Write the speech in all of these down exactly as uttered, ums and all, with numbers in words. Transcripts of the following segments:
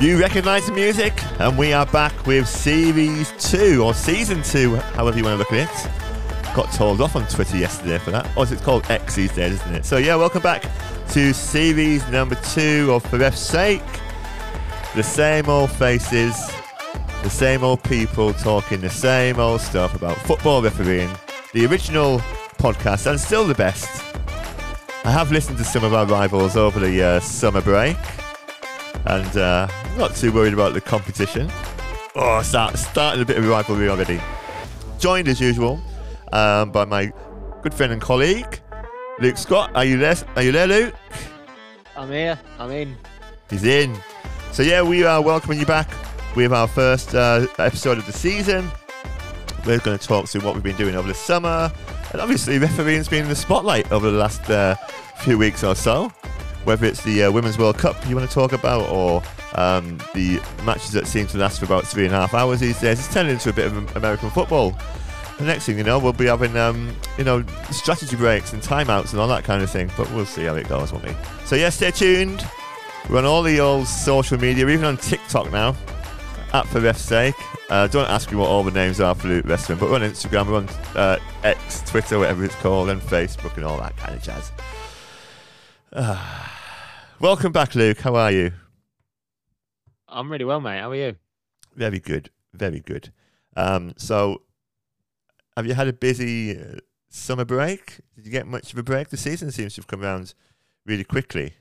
You recognise the music, and we are back with series two, or season two, however you want to look at it. Got told off on Twitter yesterday for that, or it's called X these days, isn't it? So yeah, welcome back to series number two of For Ref's Sake. The same old faces, the same old people talking the same old stuff about football refereeing, the original podcast, and still the best. I have listened to some of our rivals over the uh, summer break. And uh, I'm not too worried about the competition. Oh, start, starting a bit of rivalry already. Joined as usual um, by my good friend and colleague, Luke Scott. Are you there? Are you there, Luke? I'm here. I'm in. He's in. So yeah, we are welcoming you back with our first uh, episode of the season. We're going to talk through what we've been doing over the summer, and obviously refereeing's been in the spotlight over the last uh, few weeks or so. Whether it's the uh, Women's World Cup you want to talk about, or um, the matches that seem to last for about three and a half hours these days, it's turning into a bit of American football. The next thing you know, we'll be having um, you know strategy breaks and timeouts and all that kind of thing. But we'll see how it goes, won't we? So yeah, stay tuned. We're on all the old social media, even on TikTok now, at For Ref's Sake. Uh, don't ask me what all the names are for Luke Wrestling, but we're on Instagram, we're on uh, X, Twitter, whatever it's called, and Facebook, and all that kind of jazz. Uh, welcome back, Luke. How are you? I'm really well, mate. How are you? Very good. Very good. Um, so, have you had a busy uh, summer break? Did you get much of a break? The season seems to have come around really quickly.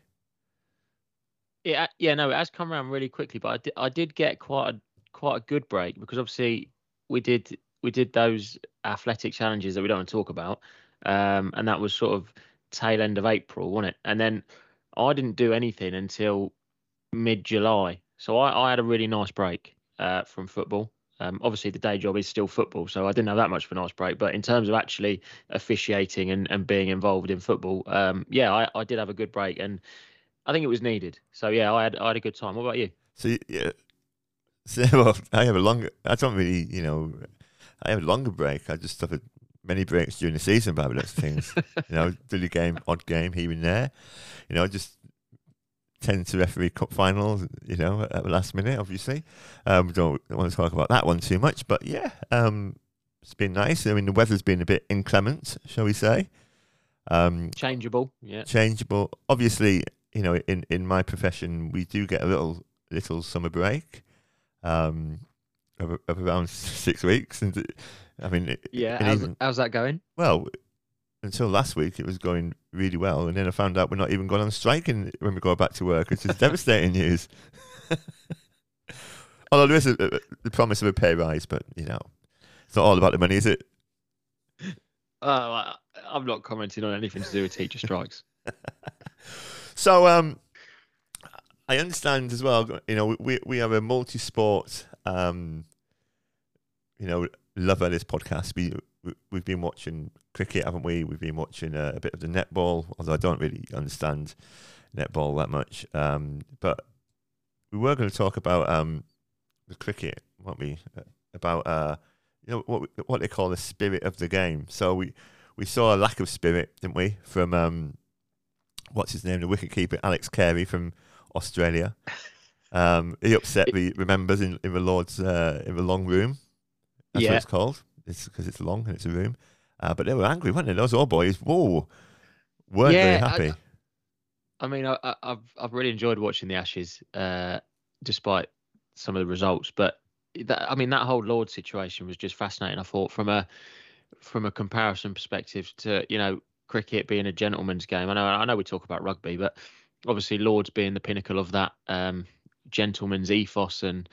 Yeah, yeah, no, it has come around really quickly. But I did, I did get quite a quite a good break, because obviously we did we did those athletic challenges that we don't want to talk about, um, and that was sort of tail end of April, wasn't it? And then I didn't do anything until mid-July, so I, I had a really nice break uh, from football. Um, obviously the day job is still football, so I didn't have that much of a nice break, but in terms of actually officiating and, and being involved in football, um, yeah, I, I did have a good break, and I think it was needed. So yeah, I had, I had a good time. What about you? So yeah, so well, I have a longer, I don't really, you know, I have a longer break. I just have a many breaks during the season by the looks of things. You know, do the game, odd game here and there. You know, just tend to referee cup finals, you know, at the last minute, obviously. Um, don't, don't want to talk about that one too much, but yeah, um, it's been nice. I mean, the weather's been a bit inclement, shall we say. Um, changeable, yeah. Changeable. Obviously, you know, in, in my profession, we do get a little little summer break um, of, of around six weeks. And I mean, it, yeah. How's, even, how's that going? Well, until last week, it was going really well, and then I found out we're not even going on strike in, when we go back to work, which is devastating news. Although there is a, a, the promise of a pay rise, but you know, it's not all about the money, is it? Uh, I'm not commenting on anything to do with teacher strikes. So, um, I understand as well. You know, we we are a multi-sport, um, you know. Love this podcast. We, we we've been watching cricket, haven't we? We've been watching uh, a bit of the netball, although I don't really understand netball that much. Um, but we were going to talk about um, the cricket, weren't we? About uh, you know what what they call the spirit of the game. So we we saw a lack of spirit, didn't we? From um, what's his name, the wicketkeeper Alex Carey from Australia. Um, he upset the remembers in, in the Lord's uh, in the long room. That's yeah. what it's called. It's because it's long and it's a room. Uh, but they were angry, weren't they? Those old boys, whoa, weren't yeah, very happy. I, I mean, I, I, I've I've really enjoyed watching the Ashes, uh, despite some of the results. But that, I mean, that whole Lord situation was just fascinating. I thought from a from a comparison perspective to you know cricket being a gentleman's game. I know I know we talk about rugby, but obviously Lord's being the pinnacle of that um, gentleman's ethos and.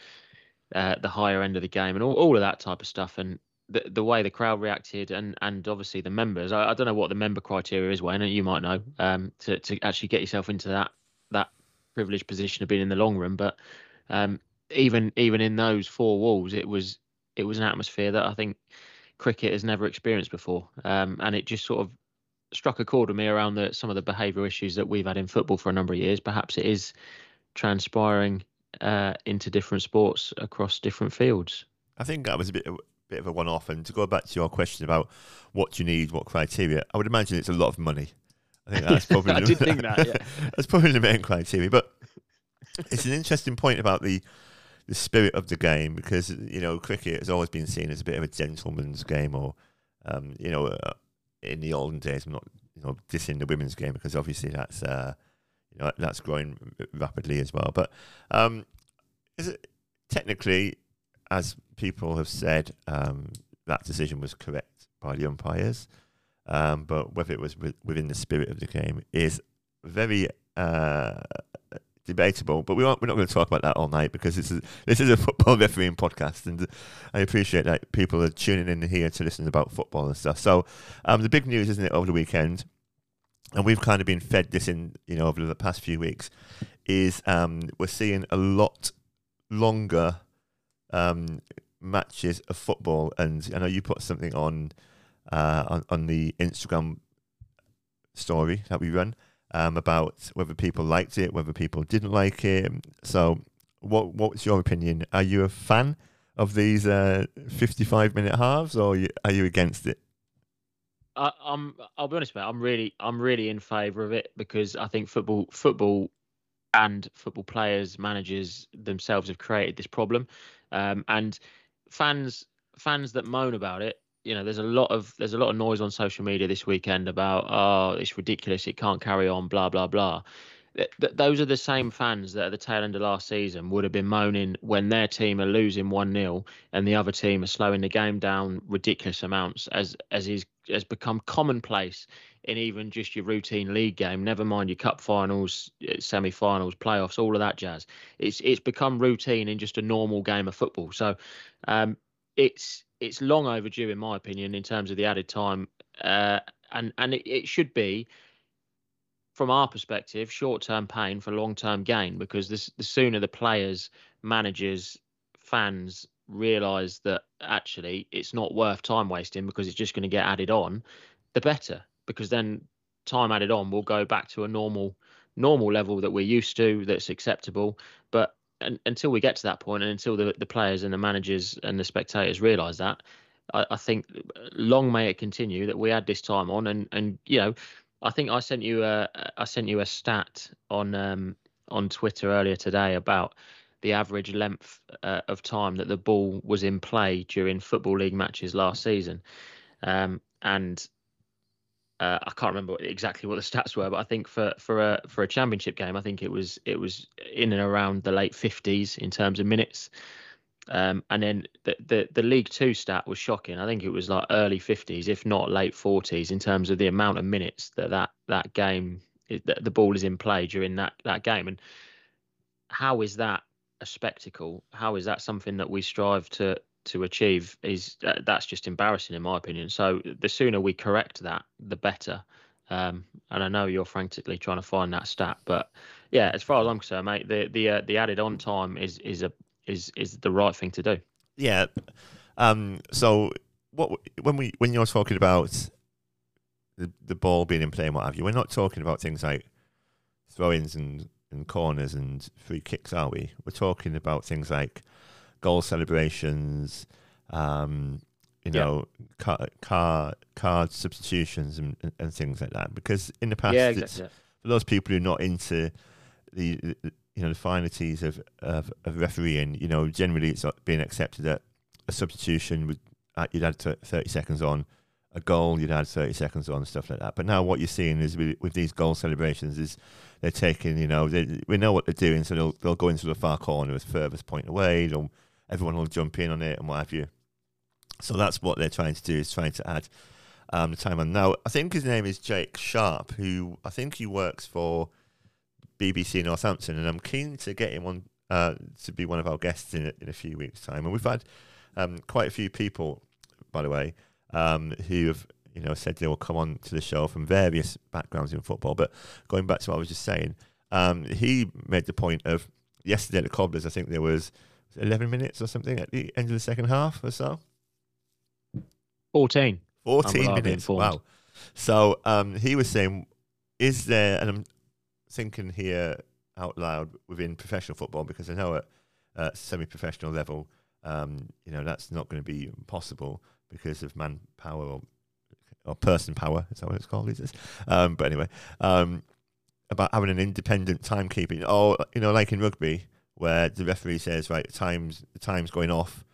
Uh, the higher end of the game and all, all of that type of stuff, and the the way the crowd reacted and and obviously the members. I, I don't know what the member criteria is, Wayne, and you might know um, to to actually get yourself into that that privileged position of being in the long room. But um, even even in those four walls, it was it was an atmosphere that I think cricket has never experienced before, um, and it just sort of struck a chord with me around the some of the behavioural issues that we've had in football for a number of years. Perhaps it is transpiring Uh, into different sports across different fields. I think that was a bit, a bit of a one-off. And to go back to your question about what you need, what criteria, I would imagine it's a lot of money. I think that's probably. I did think that. Yeah. That's probably the main criteria. But It's an interesting point about the the spirit of the game, because, you know, cricket has always been seen as a bit of a gentleman's game, or um, you know, uh, in the olden days, I'm not, you know, dissing the women's game, because obviously that's uh, you know, that's growing rapidly as well. But um, is it technically, as people have said, um, that decision was correct by the umpires, um, but whether it was within the spirit of the game is very uh, debatable. But we aren't, we're not going to talk about that all night, because this is this is a football refereeing podcast, and I appreciate that people are tuning in here to listen about football and stuff. So um, the big news, isn't it, over the weekend, and we've kind of been fed this in, you know, over the past few weeks, is um, we're seeing a lot longer um, matches of football. And I know you put something on uh, on, on the Instagram story that we run um, about whether people liked it, whether people didn't like it. So what what's your opinion? Are you a fan of these uh, fifty-five minute halves, or are you against it? I, I'm I'll be honest, mate, I'm really I'm really in favour of it, because I think football football and football players, managers themselves have created this problem. Um, and fans fans that moan about it, you know, there's a lot of there's a lot of noise on social media this weekend about, oh, it's ridiculous, it can't carry on, blah blah blah. Th- th- those are the same fans that at the tail end of last season would have been moaning when their team are losing one nil and the other team are slowing the game down ridiculous amounts, as as is has become commonplace in even just your routine league game, never mind your cup finals, semi-finals, playoffs, all of that jazz. It's it's become routine in just a normal game of football. So um, it's it's long overdue, in my opinion, in terms of the added time. Uh, and and it, it should be, from our perspective, short-term pain for long-term gain, because this, the sooner the players, managers, fans realise that actually it's not worth time wasting, because it's just going to get added on, the better. Because then time added on will go back to a normal normal level that we're used to, that's acceptable. But and, until we get to that point, and until the, the players and the managers and the spectators realise that, I, I think long may it continue that we add this time on. And, and you know, I think I sent you a I sent you a stat on um, on Twitter earlier today about the average length uh, of time that the ball was in play during Football League matches last season, um, and. Uh, I can't remember exactly what the stats were, but I think for for a for a championship game, I think it was it was in and around the late fifties in terms of minutes. Um, and then the, the the League Two stat was shocking. I think it was like early fifties, if not late forties, in terms of the amount of minutes that that, that game that the ball is in play during that that game. And how is that a spectacle? How is that something that we strive to? to achieve? Is uh, that's just embarrassing, in my opinion. So the sooner we correct that, the better. Um, and I know you're frantically trying to find that stat, but yeah, as far as I'm concerned, mate, the the uh, the added on time is is a is is the right thing to do. Yeah. Um. So what when we when you're talking about the the ball being in play and what have you, we're not talking about things like throw-ins and and corners and free kicks, are we? We're talking about things like goal celebrations, um, you yeah. know, car, car card substitutions and, and, and things like that. Because in the past, yeah, exactly, it's, yeah. for those people who are not into the, the you know the finities of, of of refereeing, you know, generally it's been accepted that a substitution would uh, you'd add thirty seconds on, a goal you'd add thirty seconds on, stuff like that. But now what you're seeing is with, with these goal celebrations is they're taking, you know, they, we know what they're doing, so they'll they'll go into the far corner as furthest point away. They'll Everyone will jump in on it and what have you. So that's what they're trying to do, is trying to add um, the time on. Now, I think his name is Jake Sharp, who I think he works for B B C Northampton, and I'm keen to get him on uh, to be one of our guests in a, in a few weeks' time. And we've had um, quite a few people, by the way, um, who have you know said they will come on to the show from various backgrounds in football. But going back to what I was just saying, um, he made the point of yesterday at the Cobblers, I think there was eleven minutes or something at the end of the second half or so. Fourteen. Fourteen minutes. Wow. So um, he was saying, is there, and I'm thinking here out loud within professional football, because I know at uh, semi-professional level, um, you know, that's not going to be possible because of manpower or, or person power. Is that what it's called? Is this? Um, but anyway, um, about having an independent timekeeping. Oh, you know, like in rugby, where the referee says, right, time's time's going off.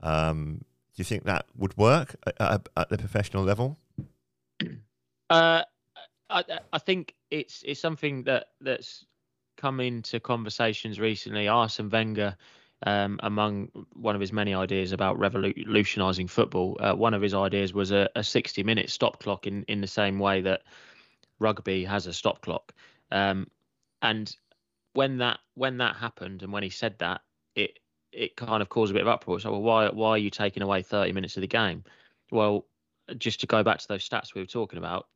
Um, do you think that would work at, at, at the professional level? Uh, I, I think it's it's something that that's come into conversations recently. Arsene Wenger, um, among one of his many ideas about revolutionising football, uh, one of his ideas was a, a sixty-minute stop clock in, in the same way that rugby has a stop clock. Um, and when that when that happened and when he said that, it it kind of caused a bit of uproar. So, well, why why are you taking away thirty minutes of the game? Well, just to go back to those stats we were talking about,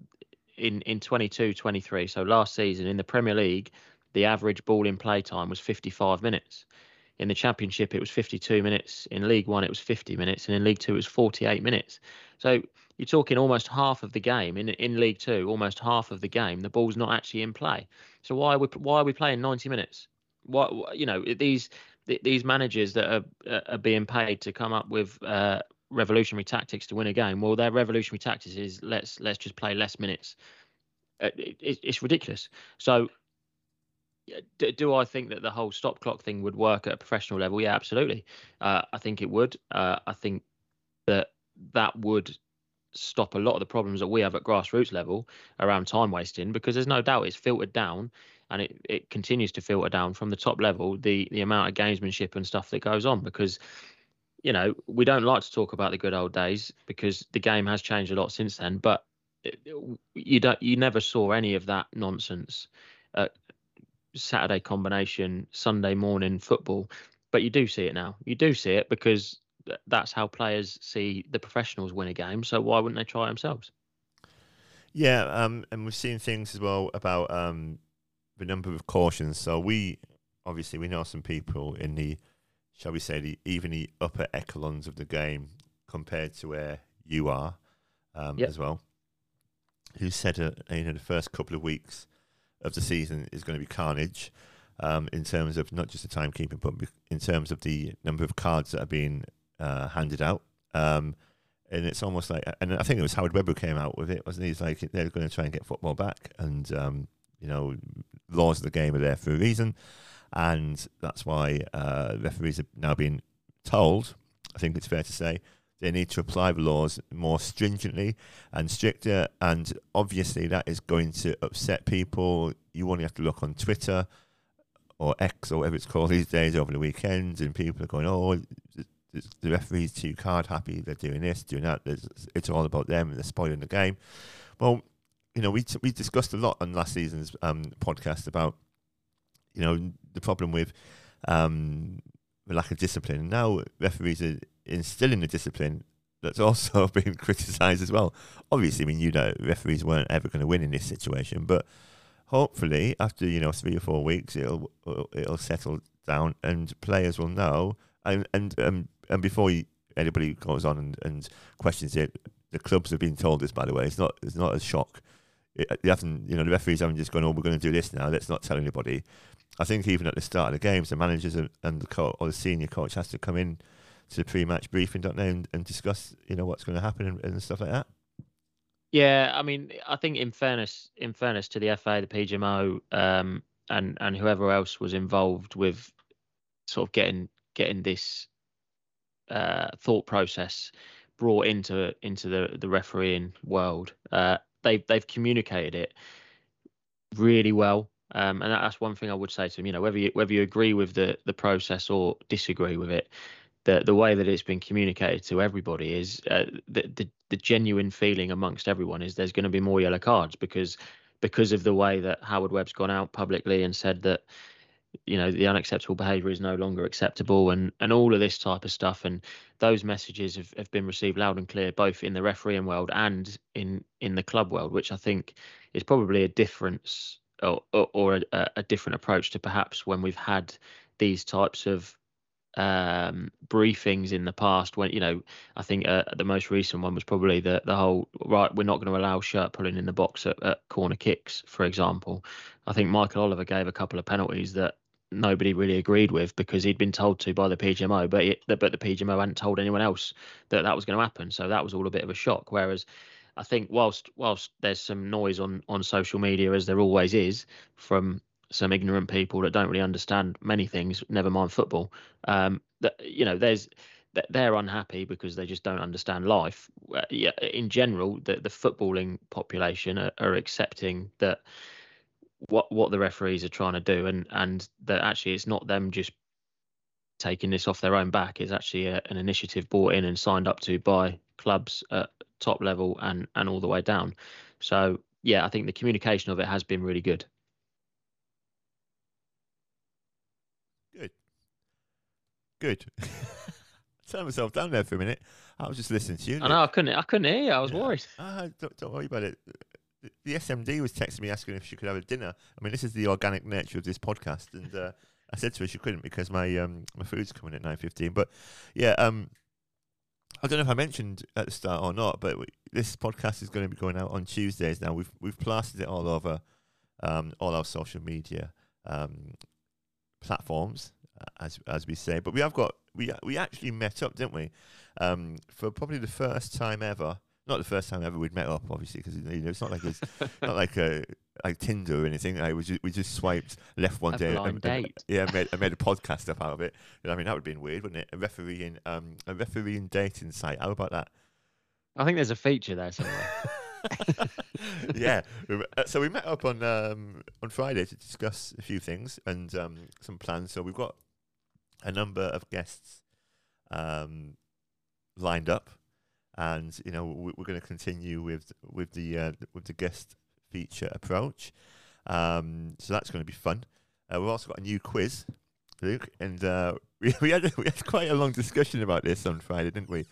in in twenty-two twenty-three, so last season in the Premier League, the average ball in play time was fifty-five minutes. In the Championship, it was fifty-two minutes. In League One, it was fifty minutes. And in League Two, it was forty-eight minutes. So you're talking almost half of the game. In in League Two, almost half of the game, the ball's not actually in play. So why are we, why are we playing ninety minutes? Why, you know, these these managers that are, are being paid to come up with uh, revolutionary tactics to win a game, well, their revolutionary tactics is let's, let's just play less minutes. It, it, it's ridiculous. So... Do, do I think that the whole stop clock thing would work at a professional level? Yeah, absolutely. Uh, I think it would. Uh, I think that that would stop a lot of the problems that we have at grassroots level around time wasting, because there's no doubt it's filtered down, and it, it continues to filter down from the top level, the, the amount of gamesmanship and stuff that goes on, because, you know, we don't like to talk about the good old days because the game has changed a lot since then, but you don't, you never saw any of that nonsense uh, Saturday combination, Sunday morning football, but you do see it now. You do see it because th- that's how players see the professionals win a game. So why wouldn't they try it themselves? Yeah, um, and we've seen things as well about um, the number of cautions. So we obviously we know some people in the, shall we say, the even the upper echelons of the game compared to where you are, um, yep. as well, who said uh, you know the first couple of weeks of the season is going to be carnage, um, in terms of not just the timekeeping, but in terms of the number of cards that are being uh, handed out. Um, and it's almost like, and I think it was Howard Webb who came out with it, wasn't he? He's like, they're going to try and get football back, and um, you know, laws of the game are there for a reason, and that's why uh, referees are now being told, I think it's fair to say, they need to apply the laws more stringently and stricter, and obviously that is going to upset people. You only have to look on Twitter or X or whatever it's called these days over the weekends, and people are going, oh, the referee's too card happy, they're doing this, doing that, it's all about them and they're spoiling the game. Well, you know, we t- we discussed a lot on last season's um, podcast about, you know, the problem with um, the lack of discipline, and now referees are instilling a discipline that's also been criticised as well. Obviously, we knew that referees weren't ever going to win in this situation, but hopefully, after you know three or four weeks, it'll it'll settle down, and players will know. And and um, and before you, anybody goes on and, and questions it, the clubs have been told this. By the way, it's not it's not a shock. It, they haven't, you know, the referees haven't just gone, oh, we're going to do this now, let's not tell anybody. I think even at the start of the games, the managers and, and the coach or the senior coach has to come in to pre-match briefing, don't they, and, and discuss, you know, what's going to happen and, and stuff like that. Yeah, I mean, I think in fairness, in fairness to the F A, the P G M O, um, and and whoever else was involved with sort of getting getting this uh, thought process brought into into the the refereeing world, uh, they've they've communicated it really well. Um, and that's one thing I would say to them. You know, whether you whether you agree with the the process or disagree with it, the the way that it's been communicated to everybody is uh, the, the the genuine feeling amongst everyone is there's going to be more yellow cards because because of the way that Howard Webb's gone out publicly and said that, you know, the unacceptable behaviour is no longer acceptable, and, and all of this type of stuff. And those messages have, have been received loud and clear, both in the refereeing world and in, in the club world, which I think is probably a difference or, or, or a, a different approach to perhaps when we've had these types of um briefings in the past, when, you know, I think uh, the most recent one was probably the the whole, right, we're not going to allow shirt pulling in the box at, at corner kicks, for example. I think Michael Oliver gave a couple of penalties that nobody really agreed with because he'd been told to by the P G M O, but it, but the P G M O hadn't told anyone else that that was going to happen, so that was all a bit of a shock. Whereas I think whilst whilst there's some noise on, on social media, as there always is, from some ignorant people that don't really understand many things, never mind football, um, that, you know, there's they're unhappy because they just don't understand life. In general, the, the footballing population are, are accepting that what what the referees are trying to do, and, and that actually it's not them just taking this off their own back. It's actually a, an initiative brought in and signed up to by clubs at top level and, and all the way down. So, yeah, I think the communication of it has been really good. Good. Good. Turn myself down there for a minute. I was just listening to you. I know, I couldn't, I couldn't hear you. I was yeah. worried. Uh, don't, don't worry about it. The S M D was texting me asking if she could have a dinner. I mean, this is the organic nature of this podcast. And uh, I said to her she couldn't because my um, my food's coming at nine fifteen. But, yeah, um, I don't know if I mentioned at the start or not, but we, this podcast is going to be going out on Tuesdays now. We've we've plastered it all over um, all our social media um, platforms, as as we say. But we have got... We we actually met up, didn't we? Um, for probably the first time ever. Not the first time ever we'd met up, obviously, because you know, it's not like it's not like a like Tinder or anything. Like, we just we just swiped left one a day. Blind and, date. And, yeah, made I made a podcast up out of it. I mean, that would have been weird, wouldn't it? A refereeing um a refereeing dating site. How about that? I think there's a feature there somewhere. Yeah, so we met up on um on Friday to discuss a few things and um some plans. So we've got a number of guests um, lined up, and you know we're going to continue with with the uh, with the guest feature approach. Um, so that's going to be fun. Uh, we've also got a new quiz, Luke, and uh, we we had we had quite a long discussion about this on Friday, didn't we?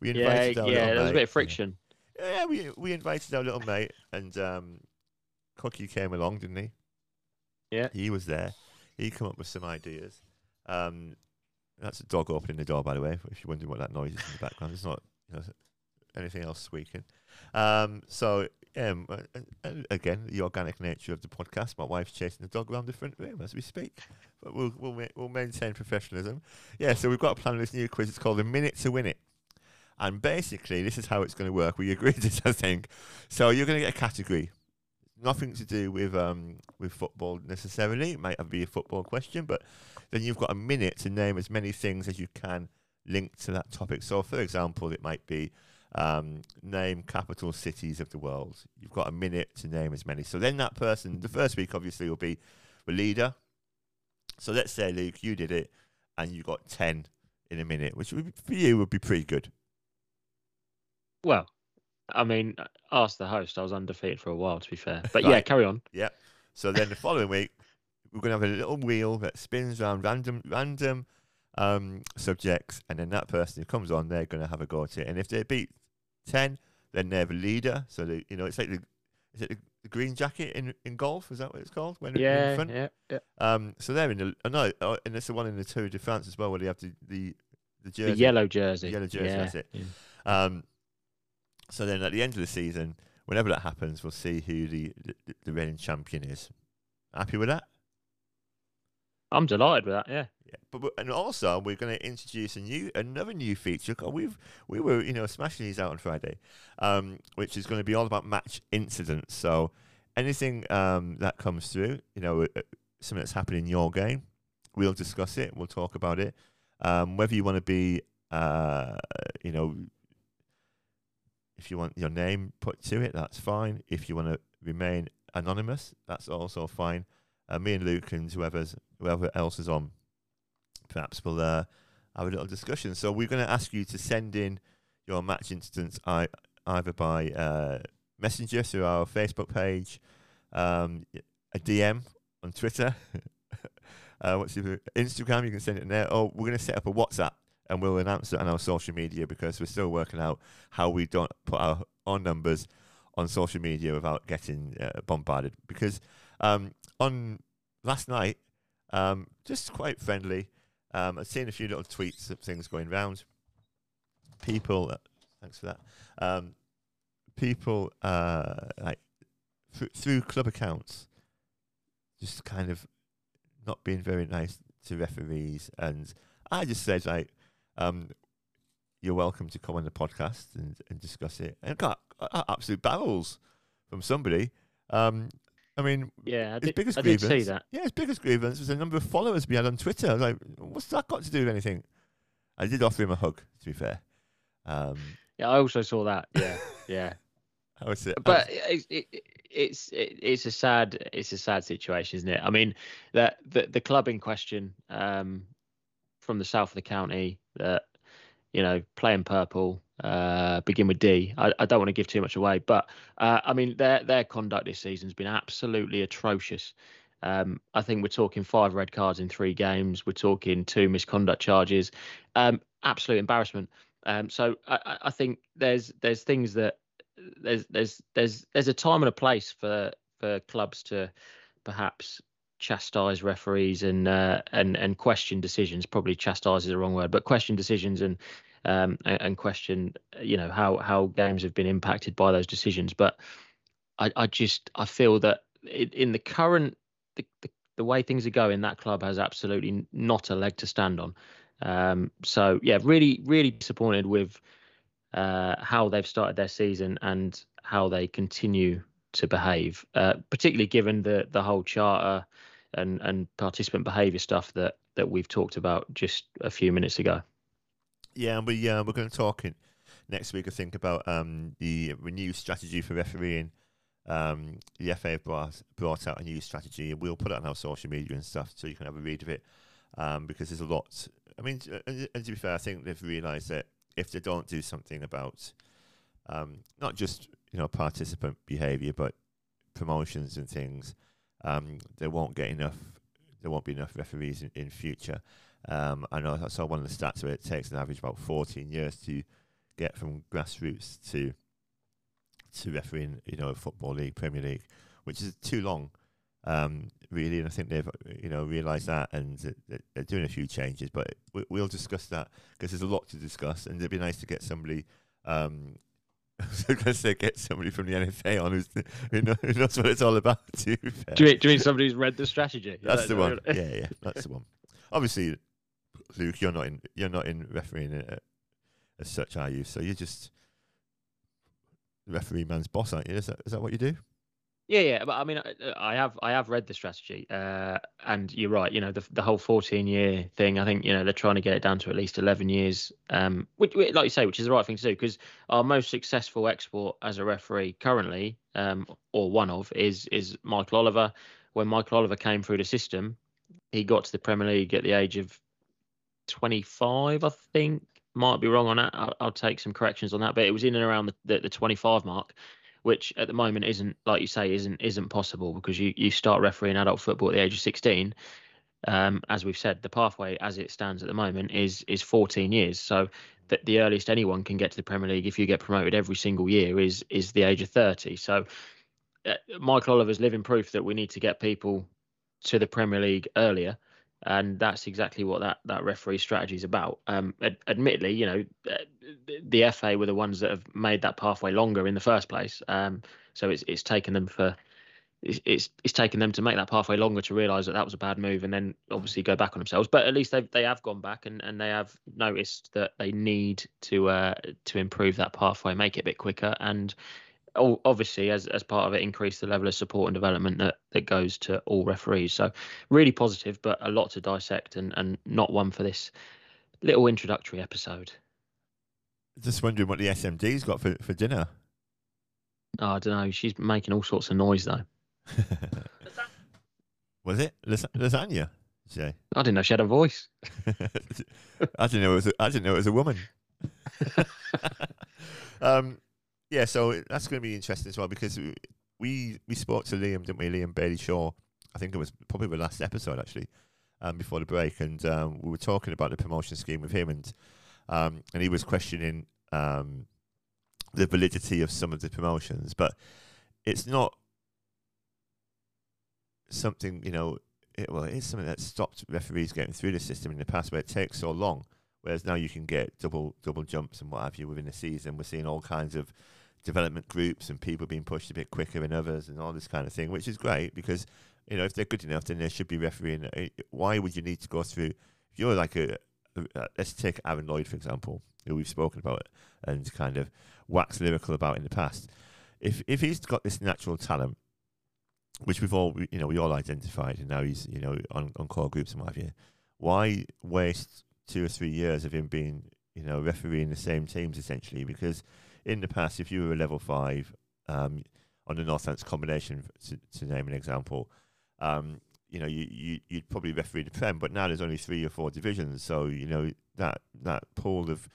We invited yeah, our yeah, little mate. There was a bit of friction. Yeah, we we invited our little mate, and um, Cookie came along, didn't he? Yeah, he was there. He came up with some ideas. Um, that's a dog opening the door, by the way, if you're wondering what that noise is in the background. It's not, you know, anything else squeaking. Um, so, um, again, the organic nature of the podcast. My wife's chasing the dog around the front room as we speak. But we'll we'll, ma we'll maintain professionalism. Yeah, so we've got a plan on this new quiz. It's called The Minute to Win It. And basically, this is how it's going to work. We agreed this, I think. So you're going to get a category. Nothing to do with um with football necessarily. It might be a football question, but then you've got a minute to name as many things as you can linked to that topic. So, for example, it might be um, name capital cities of the world. You've got a minute to name as many. So then that person, the first week, obviously, will be the leader. So let's say, Luke, you did it, and you got ten in a minute, which would be, for you would be pretty good. Well, I mean, ask the host. I was undefeated for a while, to be fair. But right. Yeah, carry on. Yeah. So then the following week, we're going to have a little wheel that spins around random random um, subjects. And then that person who comes on, they're going to have a go at it. And if they beat ten, then they're the leader. So, they, you know, it's like the, is it the green jacket in, in golf? Is that what it's called? When yeah, in yeah, yeah. Um, so they're in the... Oh, no, oh, and it's the one in the Tour de France as well, where they have the, the, the jersey. The yellow jersey. The yellow jersey, yeah. That's it. Yeah. Um, so then at the end of the season, whenever that happens, we'll see who the, the, the reigning champion is. Happy with that? I'm delighted with that, yeah. yeah. But, but and also we're going to introduce a new another new feature. We've we were you know smashing these out on Friday, um, which is going to be all about match incidents. So anything um, that comes through, you know, something that's happened in your game, we'll discuss it. We'll talk about it. Um, whether you want to be, uh, you know, if you want your name put to it, that's fine. If you want to remain anonymous, that's also fine. Uh, me and Luke and whoever's, whoever else is on, perhaps we'll uh, have a little discussion. So we're going to ask you to send in your match incidents I, either by uh, messenger through our Facebook page, um, a D M on Twitter, uh, what's your, Instagram, you can send it in there. Or we're going to set up a WhatsApp and we'll announce it on our social media because we're still working out how we don't put our, our numbers on social media without getting uh, bombarded. Because... Um, on last night, um, just quite friendly, um, I've seen a few little tweets of things going round. People, uh, thanks for that. Um, people uh, like th through club accounts, just kind of not being very nice to referees, and I just said like, um, you're welcome to come on the podcast and, and discuss it. And got absolute barrels from somebody. Um, I mean, yeah, I his did, biggest I grievance. Did see that. Yeah, his biggest grievance was the number of followers we had on Twitter. I was like, what's that got to do with anything? I did offer him a hug, to be fair. Um, yeah, I also saw that. Yeah, yeah. I was, I was, but it, it, it's it, it's a sad it's a sad situation, isn't it? I mean, that the, the club in question, um, from the south of the county, that you know, play in purple, uh, begin with D. I, I don't want to give too much away, but uh, I mean, their their conduct this season has been absolutely atrocious. Um, I think we're talking five red cards in three games. We're talking two misconduct charges. Um, absolute embarrassment. Um, so I, I think there's there's things that there's there's there's there's a time and a place for for clubs to perhaps chastise referees and uh, and and question decisions. Probably chastise is the wrong word, but question decisions and um, and question you know how how games have been impacted by those decisions. But I, I just I feel that in the current the, the the way things are going, that club has absolutely not a leg to stand on. Um, so yeah, really really disappointed with uh, how they've started their season and how they continue to behave, uh, particularly given the the whole charter and and participant behaviour stuff that that we've talked about just a few minutes ago. Yeah, and we uh, we're going to talk in next week, I think, about um, the renewed strategy for refereeing. Um, the F A have brought brought out a new strategy, and we'll put it on our social media and stuff, so you can have a read of it. Um, because there's a lot. I mean, and, and to be fair, I think they've realised that if they don't do something about um, not just you know participant behaviour, but promotions and things, um, they won't get enough. There won't be enough referees in, in future. Um, I know I saw one of the stats where it takes an average about fourteen years to get from grassroots to to refereeing, you know, Football League, Premier League, which is too long. Um, really, and I think they've you know realised that, and they're doing a few changes. But we, we'll discuss that because there's a lot to discuss, and it'd be nice to get somebody. Um, I was going to say get somebody from the N F A on who's, who, knows, who knows what it's all about. Too fair. Do you, do you mean somebody who's read the strategy? That's, that's the one. Yeah, yeah, that's the one. Obviously, Luke, you're not in. You're not in refereeing uh, as such, are you? So you're just the referee man's boss, aren't you? Is that is that what you do? Yeah, yeah, but I mean, I, I have I have read the strategy, uh, and you're right. You know, the the whole fourteen year thing. I think you know they're trying to get it down to at least eleven years, um, which, like you say, which is the right thing to do. Because our most successful export as a referee currently, um, or one of, is is Michael Oliver. When Michael Oliver came through the system, he got to the Premier League at the age of twenty-five, I think. Might be wrong on that. I'll, I'll take some corrections on that, but it was in and around the the, the twenty-five mark, which at the moment isn't, like you say, isn't isn't possible because you, you start refereeing adult football at the age of sixteen. Um, as we've said, the pathway as it stands at the moment is is fourteen years. So that the earliest anyone can get to the Premier League if you get promoted every single year is is the age of thirty. So uh, Michael Oliver's living proof that we need to get people to the Premier League earlier. And that's exactly what that, that referee strategy is about. Um, ad admittedly, you know, the F A were the ones that have made that pathway longer in the first place. Um, so it's it's taken them for it's it's, it's taken them to make that pathway longer to realise that that was a bad move, and then obviously go back on themselves. But at least they they have gone back and, and they have noticed that they need to uh, to improve that pathway, make it a bit quicker, and obviously as as part of it increase the level of support and development that that goes to all referees. So really positive, but a lot to dissect, and and not one for this little introductory episode. Just wondering what the S M D's got for, for dinner. Oh, I don't know, she's making all sorts of noise though. Was it lasagna? Jay? I didn't know she had a voice. I didn't know it was a, I didn't know it was a woman. um Yeah, so that's going to be interesting as well, because we we spoke to Liam, didn't we? Liam Bailey-Shaw. I think it was probably the last episode, actually, um, before the break. And um, we were talking about the promotion scheme with him, and um, and he was questioning um, the validity of some of the promotions. But it's not something, you know, it, well, it is something that stopped referees getting through the system in the past, where it takes so long, whereas now you can get double double jumps and what have you within the season. We're seeing all kinds of development groups and people being pushed a bit quicker than others and all this kind of thing, which is great, because you know if they're good enough, then they should be refereeing. Why would you need to go through? If you're like a, a uh, let's take Aaron Lloyd, for example, who we've spoken about and kind of waxed lyrical about in the past. If if he's got this natural talent, which we've all, you know, we all identified, and now he's, you know, on, on core groups and what have you, why waste two or three years of him being, you know, refereeing the same teams essentially? Because in the past, if you were a level five um, on the Northants combination, to, to name an example, um, you know, you, you, you'd probably referee the Prem, but now there's only three or four divisions. So, you know, that that pool of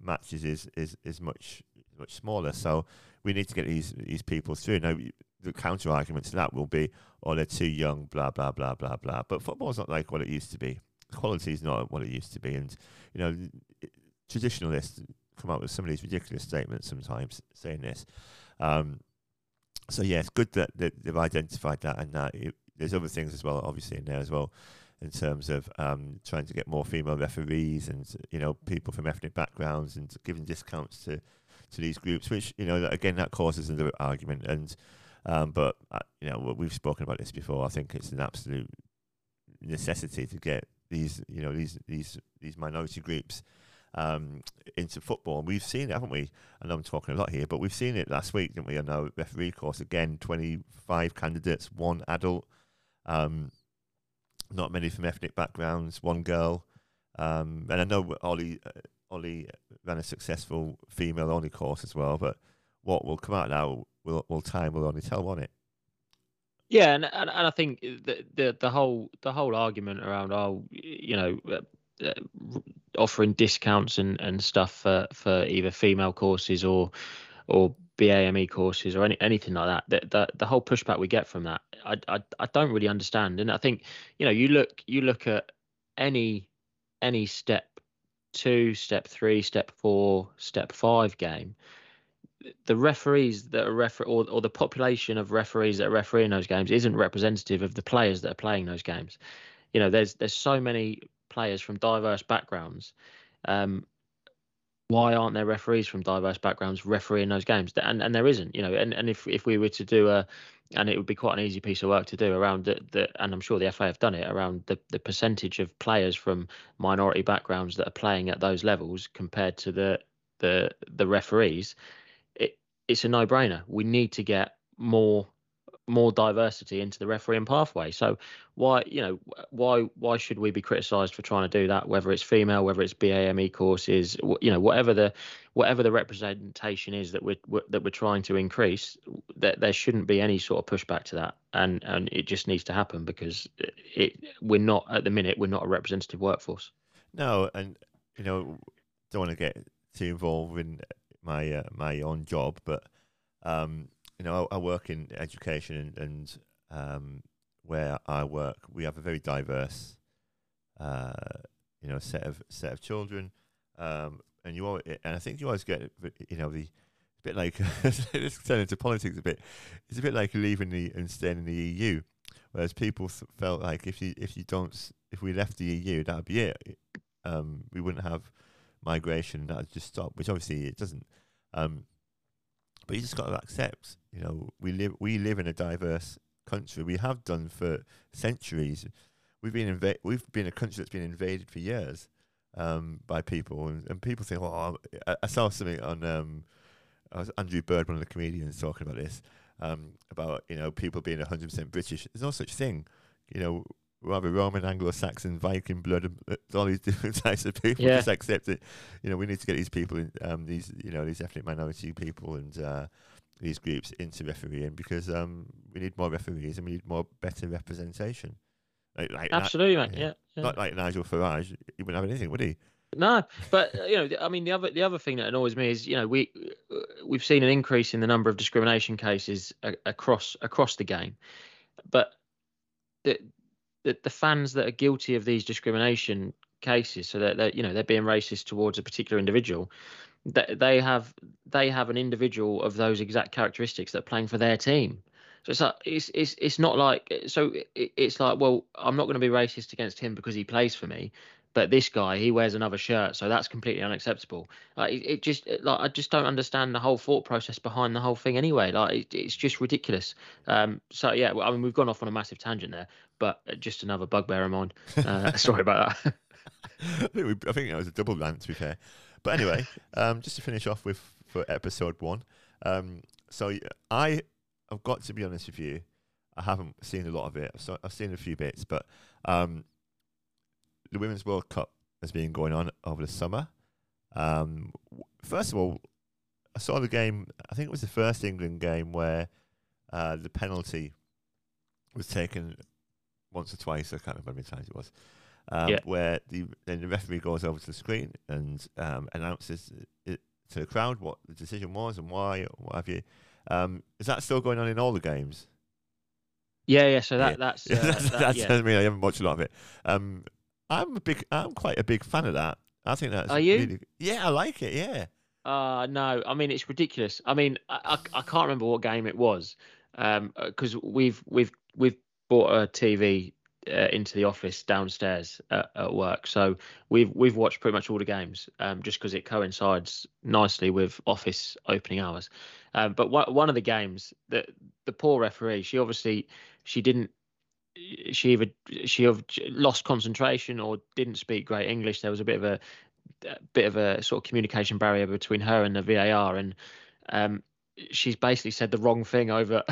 matches is is, is much much smaller. So we need to get these these people through. Now, the counter argument to that will be, oh, they're too young, blah, blah, blah, blah, blah. But football's not like what it used to be. Quality is not what it used to be. And, you know, traditionalists come out with some of these ridiculous statements sometimes saying this. Um, so, yeah, it's good that they've identified that, and that it, there's other things as well, obviously, in there as well, in terms of um, trying to get more female referees and, you know, people from ethnic backgrounds, and giving discounts to, to these groups, which, you know, again, that causes another argument. And Um, but, uh, you know, we've spoken about this before. I think it's an absolute necessity to get these, you know, these these, these minority groups um, into football. And we've seen it, haven't we? And I'm talking a lot here, but we've seen it last week, didn't we, on our referee course. Again, twenty-five candidates, one adult, um, not many from ethnic backgrounds, one girl. Um, and I know Ollie, uh, Ollie ran a successful female-only course as well, but what will come out now, Will will time will only tell, won't it? Yeah, and and, and I think the, the the whole the whole argument around, oh, you know, uh, uh, offering discounts and, and stuff for, for either female courses or or B A M E courses or any anything like that, that the, the whole pushback we get from that, I, I I don't really understand. And I think, you know, you look you look at any any step two, step three, step four, step five game. The referees that are refer or, or the population of referees that are refereeing those games isn't representative of the players that are playing those games. You know, there's there's so many players from diverse backgrounds. Um, why aren't there referees from diverse backgrounds refereeing those games? And and there isn't. You know, and, and if if we were to do a, and it would be quite an easy piece of work to do around the, the and I'm sure the F A have done it, around the the percentage of players from minority backgrounds that are playing at those levels compared to the the the referees. It's a no-brainer. We need to get more more diversity into the refereeing pathway. So why, you know, why why should we be criticised for trying to do that? Whether it's female, whether it's B A M E courses, you know, whatever the whatever the representation is that we're, we're that we're trying to increase, that there shouldn't be any sort of pushback to that, and and it just needs to happen, because it we're not at the minute we're not a representative workforce. No, and you know, don't want to get too involved in my uh, my own job, but um you know, I, I work in education, and, and um where I work we have a very diverse uh you know set of set of children, um and you always, and I think you always get, you know, the a bit like let's turn into politics a bit, it's a bit like leaving the and staying in the E U, whereas people felt like if you if you don't if we left the E U, that'd be it, um we wouldn't have migration, that would just stop, which obviously it doesn't. Um, but you just got to accept, you know, we live we live in a diverse country. We have done for centuries. We've been inv we've been a country that's been invaded for years um, by people, and, and people think, oh, I, I saw something on um, I was Andrew Bird, one of the comedians, talking about this, um, about, you know, people being one hundred percent British. There's no such thing, you know. We have a Roman, Anglo-Saxon, Viking blood, all these different types of people. Yeah. Just accept it. You know, we need to get these people, in, um, these you know, these ethnic minority people and uh, these groups into refereeing, because um, we need more referees and we need more better representation. Like, like absolutely, that, mate. You know, yeah, yeah. Not like Nigel Farage. He wouldn't have anything, would he? No, but you know, I mean, the other the other thing that annoys me is, you know, we we've seen an increase in the number of discrimination cases a, across across the game, but the that the fans that are guilty of these discrimination cases, so that, that you know, they're being racist towards a particular individual, that they have they have an individual of those exact characteristics that are playing for their team. So it's like, it's it's, it's not like, so it, it's like, well, I'm not going to be racist against him because he plays for me, but this guy, he wears another shirt, so that's completely unacceptable. Like, it, it just it, like I just don't understand the whole thought process behind the whole thing anyway. Like, it, it's just ridiculous. Um, so yeah, I mean, we've gone off on a massive tangent there, but just another bugbear of mine. Uh, sorry about that. I think we, I think that was a double rant, to be fair. But anyway, um, just to finish off with for episode one. Um, so I, I've got to be honest with you, I haven't seen a lot of it. I've, so, I've seen a few bits, but um, the Women's World Cup has been going on over the summer. Um, first of all, I saw the game. I think it was the first England game where uh, the penalty was taken once or twice. I can't remember how many times it was. Um, yeah. Where the then the referee goes over to the screen and um, announces it to the crowd what the decision was and why, or what have you. Um, is that still going on in all the games? Yeah, yeah. So that yeah. that's uh, that's, that, that's yeah. I mean, I haven't watched a lot of it. Um, I'm a big, I'm quite a big fan of that. I think that's. Are you? Really, yeah, I like it. Yeah. Uh no, I mean it's ridiculous. I mean I I, I can't remember what game it was, um because we've we've we've bought a T V uh, into the office downstairs at, at work, so we've we've watched pretty much all the games, um just because it coincides nicely with office opening hours. Um, but wh one of the games that the poor referee, she obviously she didn't. She either she lost concentration or didn't speak great English. There was a bit of a. A bit of a sort of communication barrier between her and the V A R, and um, she's basically said the wrong thing over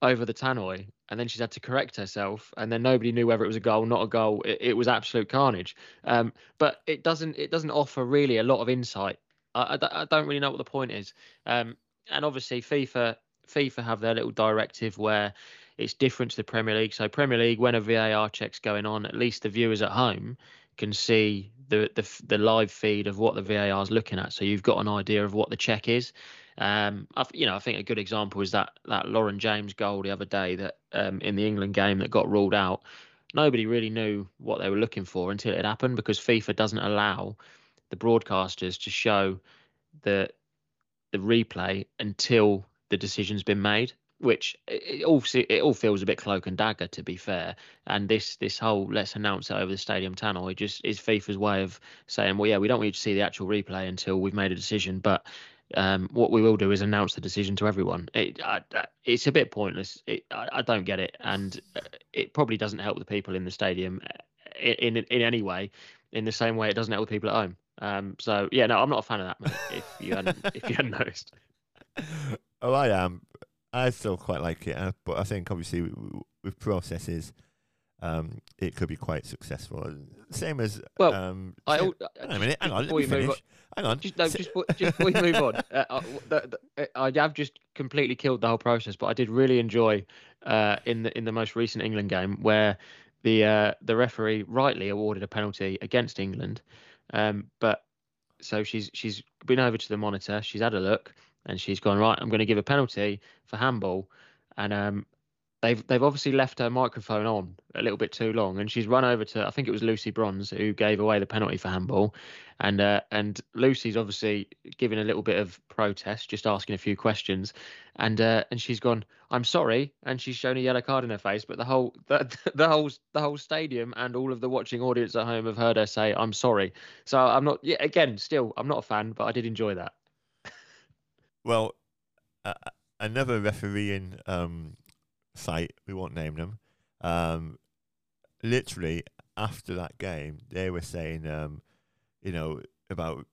over the tannoy, and then she's had to correct herself, and then nobody knew whether it was a goal, not a goal. It, it was absolute carnage. Um, but it doesn't it doesn't offer really a lot of insight. I, I, I don't really know what the point is. Um, and obviously FIFA FIFA have their little directive where it's different to the Premier League. So Premier League, when a V A R check's going on, at least the viewers at home can see the, the the live feed of what the V A R is looking at, so you've got an idea of what the check is. Um, I've, you know, I think a good example is that that Lauren James goal the other day that um, in the England game that got ruled out. Nobody really knew what they were looking for until it happened, because FIFA doesn't allow the broadcasters to show the the replay until the decision's been made. Which it all it all feels a bit cloak and dagger, to be fair. And this this whole let's announce it over the stadium tannoy just is FIFA's way of saying, well, yeah, we don't want you to see the actual replay until we've made a decision, but um, what we will do is announce the decision to everyone. It I, it's a bit pointless. It, I, I don't get it, and it probably doesn't help the people in the stadium in in, in any way. In the same way, it doesn't help the people at home. Um, so yeah, no, I'm not a fan of that, mate, if you hadn't if you hadn't noticed. Oh, I am. I still quite like it, uh, but I think obviously with processes, um, it could be quite successful. Same as well. Um, I, same, I, hang on a minute. Hang on. Let me finish. Hang on. Just, no, just, just before we move on, uh, I, the, the, I have just completely killed the whole process. But I did really enjoy uh, in the in the most recent England game where the uh, the referee rightly awarded a penalty against England, um, but so she's she's been over to the monitor. She's had a look. And she's gone, right, I'm going to give a penalty for handball. And um, they've they've obviously left her microphone on a little bit too long. And she's run over to, I think it was Lucy Bronze, who gave away the penalty for handball. And uh, and Lucy's obviously giving a little bit of protest, just asking a few questions. And uh, and she's gone, I'm sorry. And she's shown a yellow card in her face. But the whole the, the whole the whole stadium and all of the watching audience at home have heard her say, I'm sorry. So I'm not, yeah, again, still, I'm not a fan, but I did enjoy that. Well, uh, another refereeing um, site, we won't name them, um, literally after that game, they were saying, um, you know, about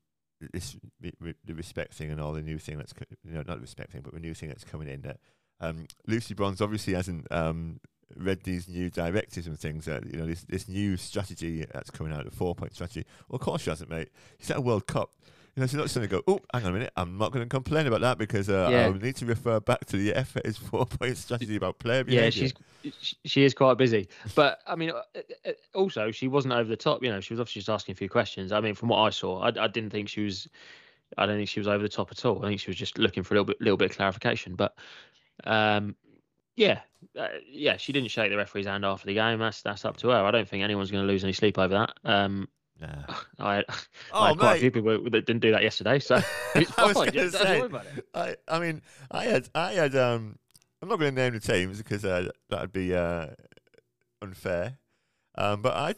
this, re the respect thing and all the new thing that's, you know, not the respect thing, but the new thing that's coming in. That um, Lucy Bronze obviously hasn't um, read these new directives and things, that, you know, this, this new strategy that's coming out, the four-point strategy. Well, of course she hasn't, mate. She's at a World Cup. You know, she's not going to go, oh, hang on a minute, I'm not going to complain about that because uh, yeah. I need to refer back to the F A's four-point strategy about player behaviour. Yeah, she's, she is quite busy. But, I mean, also, she wasn't over the top. You know, she was obviously just asking a few questions. I mean, from what I saw, I, I didn't think she was, I don't think she was over the top at all. I think she was just looking for a little bit, little bit of clarification. But, um, yeah, uh, yeah, she didn't shake the referee's hand after the game. That's, that's up to her. I don't think anyone's going to lose any sleep over that. Um Nah. I, oh, I had quite mate. a few people that didn't do that yesterday, so it's I was going to say. I, I mean, I had, I had. Um, I'm not going to name the teams because uh, that would be uh, unfair. Um, but I,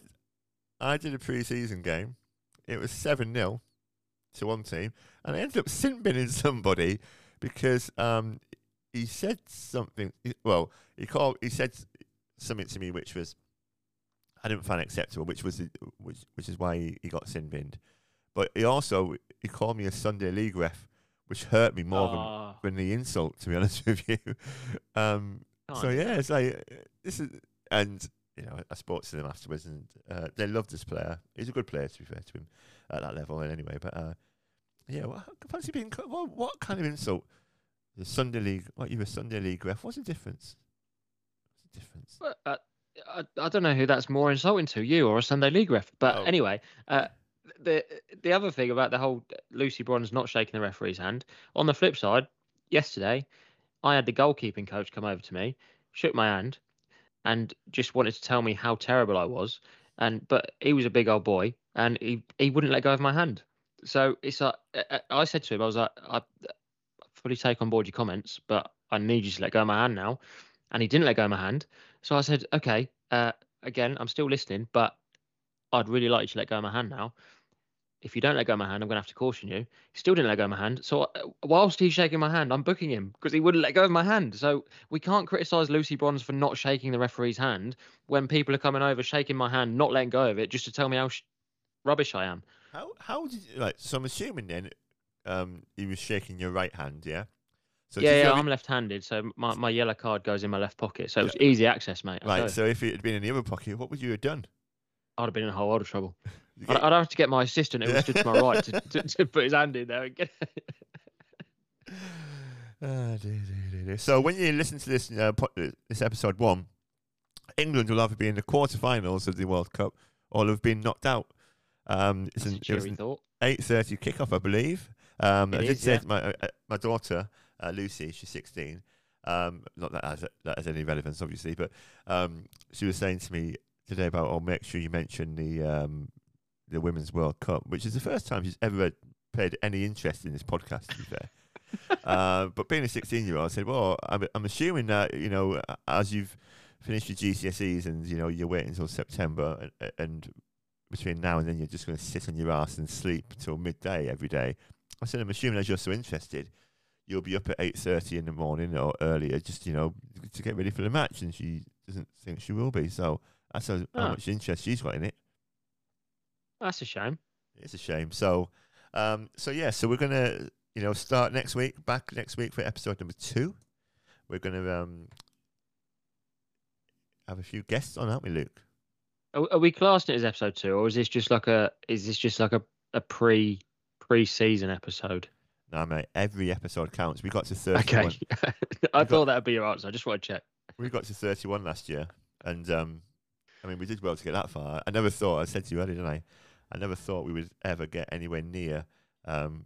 I did a pre-season game. It was seven nil to one team, and I ended up sin-binning somebody because um, he said something. Well, he called. He said something to me, which was, I didn't find acceptable, which was which which is why he, he got sin binned. But he also he called me a Sunday league ref, which hurt me more oh. than, than the insult, to be honest with you. Um, so yeah, it's like this is, and you know, I spoke to them afterwards, and uh, they loved this player. He's a good player, to be fair to him, at that level. And anyway, but uh, yeah, well, fancy being what, what kind of insult? The Sunday league, like you were Sunday league ref. What's the difference? What's the difference? Well, uh, I, I don't know who that's more insulting to, you or a Sunday league ref. But oh. anyway, uh, the the other thing about the whole Lucy Bronze not shaking the referee's hand. On the flip side, yesterday, I had the goalkeeping coach come over to me, shook my hand, and just wanted to tell me how terrible I was. And but he was a big old boy, and he he wouldn't let go of my hand. So it's like, I said to him, I was like, I fully take on board your comments, but I need you to let go of my hand now. And he didn't let go of my hand. So I said, okay, uh, again, I'm still listening, but I'd really like you to let go of my hand now. If you don't let go of my hand, I'm going to have to caution you. He still didn't let go of my hand. So uh, whilst he's shaking my hand, I'm booking him because he wouldn't let go of my hand. So we can't criticise Lucy Bronze for not shaking the referee's hand when people are coming over, shaking my hand, not letting go of it, just to tell me how sh rubbish I am. How, how did you, like, so I'm assuming then um, he was shaking your right hand, yeah? So yeah, yeah I'm left-handed, so my, my yellow card goes in my left pocket, so yeah. It was easy access, mate. I'll right, so if it had been in the other pocket, what would you have done? I'd have been in a whole lot of trouble. I'd, I'd have to get my assistant who yeah. stood to my right to, to, to put his hand in there. And get oh, dear, dear, dear. So when you listen to this, uh, this episode one, England will either be in the quarterfinals of the World Cup or have been knocked out. Um, it's an, it was an eight thirty kickoff, I believe. Um, I did is, say yeah. to my, uh, my daughter, uh, Lucy, she's sixteen. Um, not that has, that has any relevance, obviously, but um, she was saying to me today about, oh, make sure you mention the um, the Women's World Cup, which is the first time she's ever paid any interest in this podcast, to be fair. uh, but being a sixteen-year-old, I said, well, I'm, I'm assuming that, you know, as you've finished your G C S Es and, you know, you're waiting until September and... and between now and then, you're just going to sit on your ass and sleep till midday every day. I said, I'm assuming as you're so interested, you'll be up at eight thirty in the morning or earlier, just you know, to get ready for the match. And she doesn't think she will be. So that's how, oh. how much interest she's got in it. That's a shame. It's a shame. So, um, so yeah, so we're gonna you know start next week, back next week for episode number two. We're gonna um have a few guests on, aren't we, Luke? Are we classing it as episode two, or is this just like a is this just like a, a pre pre season episode? No, mate. Every episode counts. We got to thirty-one. Okay, I we thought that would be your answer. I just want to check. We got to thirty-one last year, and um, I mean, we did well to get that far. I never thought. I said to you earlier, didn't I? I never thought we would ever get anywhere near, um,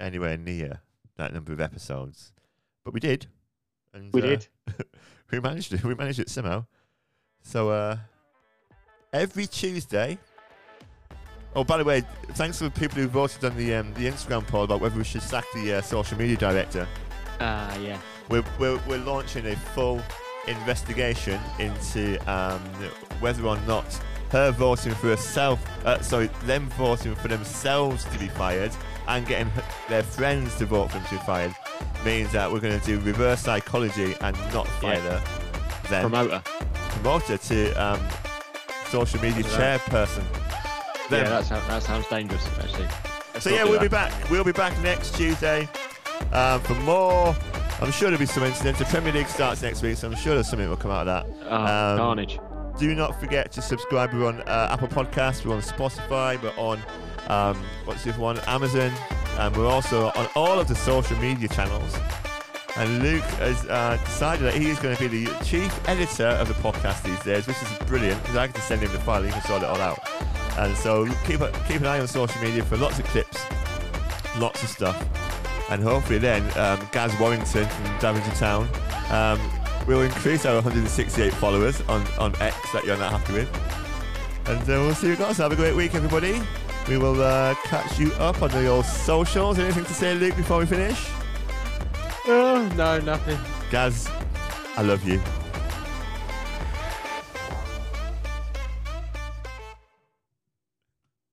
anywhere near that number of episodes, but we did. And we uh, did. we managed it. We managed it somehow. So. Uh, Every Tuesday. Oh, by the way, thanks to the people who voted on the um, the Instagram poll about whether we should sack the uh, social media director. Ah, uh, yeah. We're, we're we're launching a full investigation into um, whether or not her voting for herself, uh, sorry, them voting for themselves to be fired and getting their friends to vote for them to be fired means that we're going to do reverse psychology and not fire yeah. them. Promoter. Promoter to. Um, Social media chairperson. Yeah, that sounds, that sounds dangerous, actually. Let's so yeah, we'll that. be back. We'll be back next Tuesday um, for more. I'm sure there'll be some incidents. The Premier League starts next week, so I'm sure there's something will come out of that. Oh, um, carnage. Do not forget to subscribe. We're on uh, Apple Podcasts. We're on Spotify. We're on, um, what's the other one? Amazon. And we're also on all of the social media channels. And Luke has uh, decided that he is going to be the chief editor of the podcast these days, which is brilliant because I get to send him the file and he can sort it all out. And so keep keep an eye on social media for lots of clips, lots of stuff, and hopefully then um, Gaz Warrington from Daventry Town um, will increase our one hundred sixty-eight followers on, on X that you're not happy with. And uh, we'll see you guys. Have a great week, everybody. We will uh, catch you up on the old socials. Anything to say, Luke, before we finish? Oh, no, nothing. Gaz, I love you.